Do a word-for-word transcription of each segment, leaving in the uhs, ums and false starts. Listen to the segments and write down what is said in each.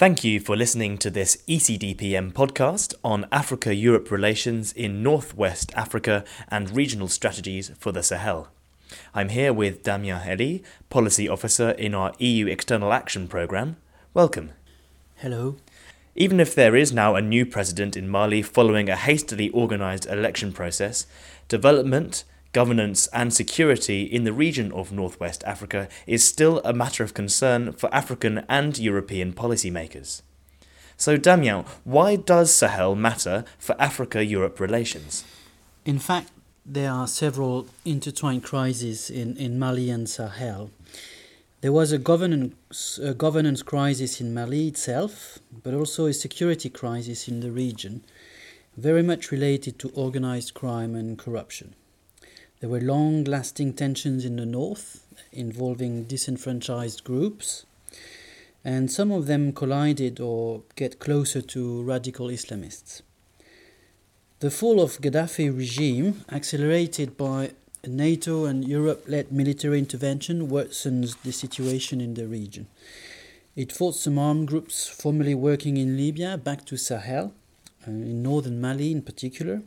Thank you for listening to this E C D P M podcast on Africa-Europe relations in Northwest Africa and regional strategies for the Sahel. I'm here with Damia Helly, Policy Officer in our E U External Action Programme. Welcome. Hello. Even if there is now a new president in Mali following a hastily organised election process, development, governance and security in the region of Northwest Africa is still a matter of concern for African and European policymakers. So Damien, why does Sahel matter for Africa-Europe relations? In fact, there are several intertwined crises in, in Mali and Sahel. There was a governance, a governance crisis in Mali itself, but also a security crisis in the region, very much related to organized crime and corruption. There were long-lasting tensions in the north, involving disenfranchised groups, and some of them collided or get closer to radical Islamists. The fall of Gaddafi regime, accelerated by NATO and Europe-led military intervention, worsens the situation in the region. It forced some armed groups formerly working in Libya back to Sahel, in northern Mali in particular,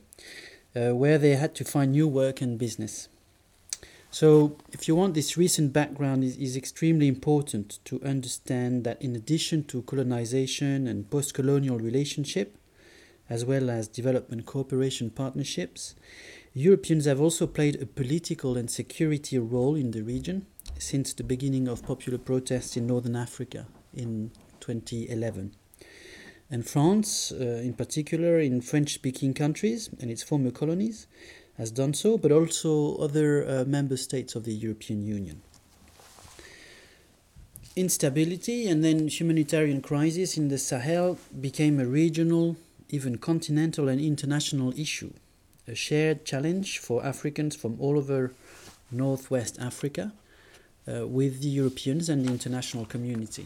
Uh, where they had to find new work and business. So, if you want, this recent background is, is extremely important to understand that in addition to colonization and post-colonial relationship, as well as development cooperation partnerships, Europeans have also played a political and security role in the region since the beginning of popular protests in northern Africa in twenty eleven. And France, uh, in particular, in French-speaking countries and its former colonies, has done so, but also other uh, member states of the European Union. Instability and then humanitarian crisis in the Sahel became a regional, even continental and international issue, a shared challenge for Africans from all over Northwest Africa, uh, with the Europeans and the international community.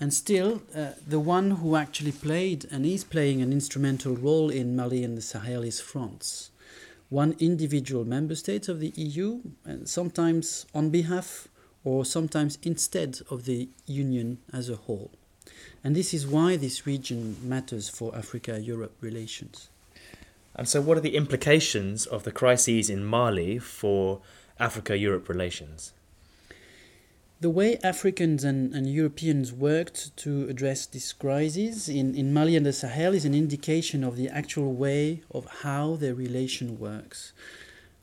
And still, uh, the one who actually played and is playing an instrumental role in Mali and the Sahel is France, one individual member state of the E U, and sometimes on behalf or sometimes instead of the Union as a whole. And this is why this region matters for Africa-Europe relations. And so what are the implications of the crises in Mali for Africa-Europe relations? The way Africans and, and Europeans worked to address these crises in, in Mali and the Sahel is an indication of the actual way of how their relation works.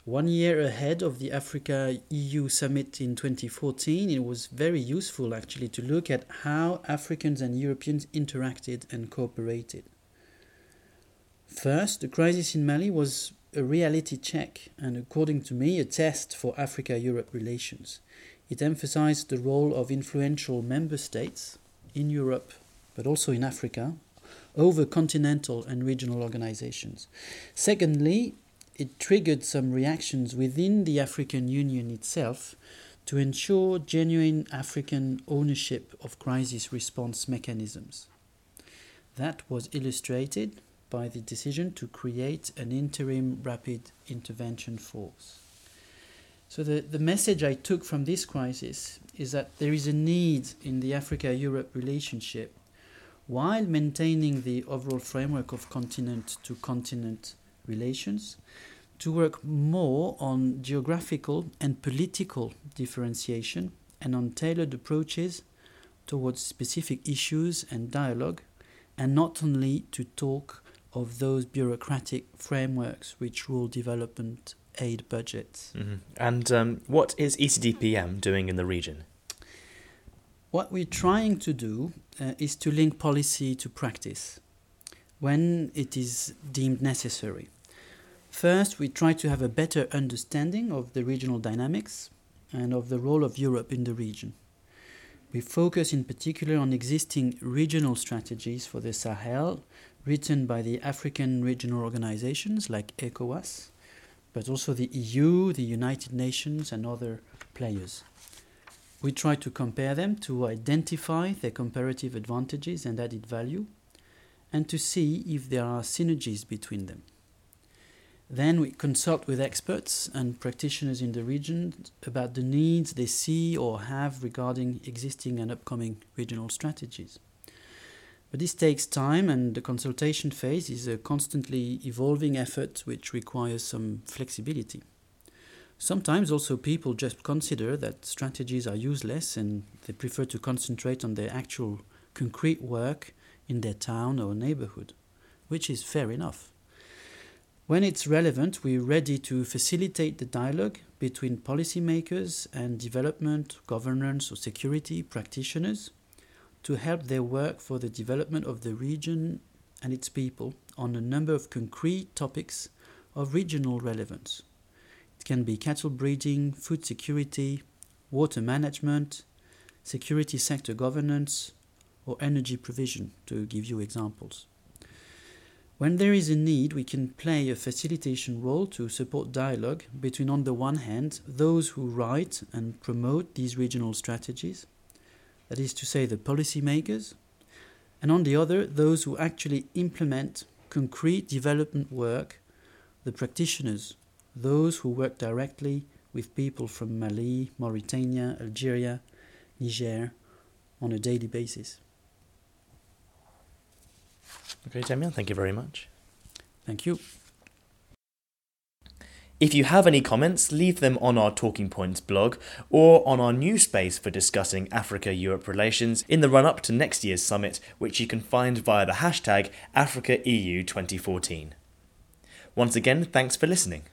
One year ahead of the Africa-E U summit in twenty fourteen, it was very useful actually to look at how Africans and Europeans interacted and cooperated. First, the crisis in Mali was a reality check and, according to me, a test for Africa-Europe relations. It emphasized the role of influential member states in Europe, but also in Africa, over continental and regional organizations. Secondly, it triggered some reactions within the African Union itself to ensure genuine African ownership of crisis response mechanisms. That was illustrated by the decision to create an interim rapid intervention force. So the, the message I took from this crisis is that there is a need in the Africa-Europe relationship, while maintaining the overall framework of continent-to-continent relations, to work more on geographical and political differentiation and on tailored approaches towards specific issues and dialogue, and not only to talk of those bureaucratic frameworks which rule development aid budgets. Mm-hmm. And um, what is E C D P M doing in the region? What we're trying to do uh, is to link policy to practice when it is deemed necessary. First, we try to have a better understanding of the regional dynamics and of the role of Europe in the region. We focus in particular on existing regional strategies for the Sahel written by the African regional organizations like ECOWAS, but also the E U, the United Nations and other players. We try to compare them to identify their comparative advantages and added value, and to see if there are synergies between them. Then we consult with experts and practitioners in the region about the needs they see or have regarding existing and upcoming regional strategies. But this takes time, and the consultation phase is a constantly evolving effort which requires some flexibility. Sometimes also people just consider that strategies are useless and they prefer to concentrate on their actual concrete work in their town or neighborhood, which is fair enough. When it's relevant, we're ready to facilitate the dialogue between policymakers and development, governance or security practitioners to help their work for the development of the region and its people on a number of concrete topics of regional relevance. It can be cattle breeding, food security, water management, security sector governance, or energy provision, to give you examples. When there is a need, we can play a facilitation role to support dialogue between, on the one hand, those who write and promote these regional strategies, that is to say the policymakers, and on the other, those who actually implement concrete development work, the practitioners, those who work directly with people from Mali, Mauritania, Algeria, Niger, on a daily basis. Okay, Damia, thank you very much. Thank you. If you have any comments, leave them on our Talking Points blog or on our new space for discussing Africa-Europe relations in the run-up to next year's summit, which you can find via the hashtag Africa E U twenty fourteen. Once again, thanks for listening.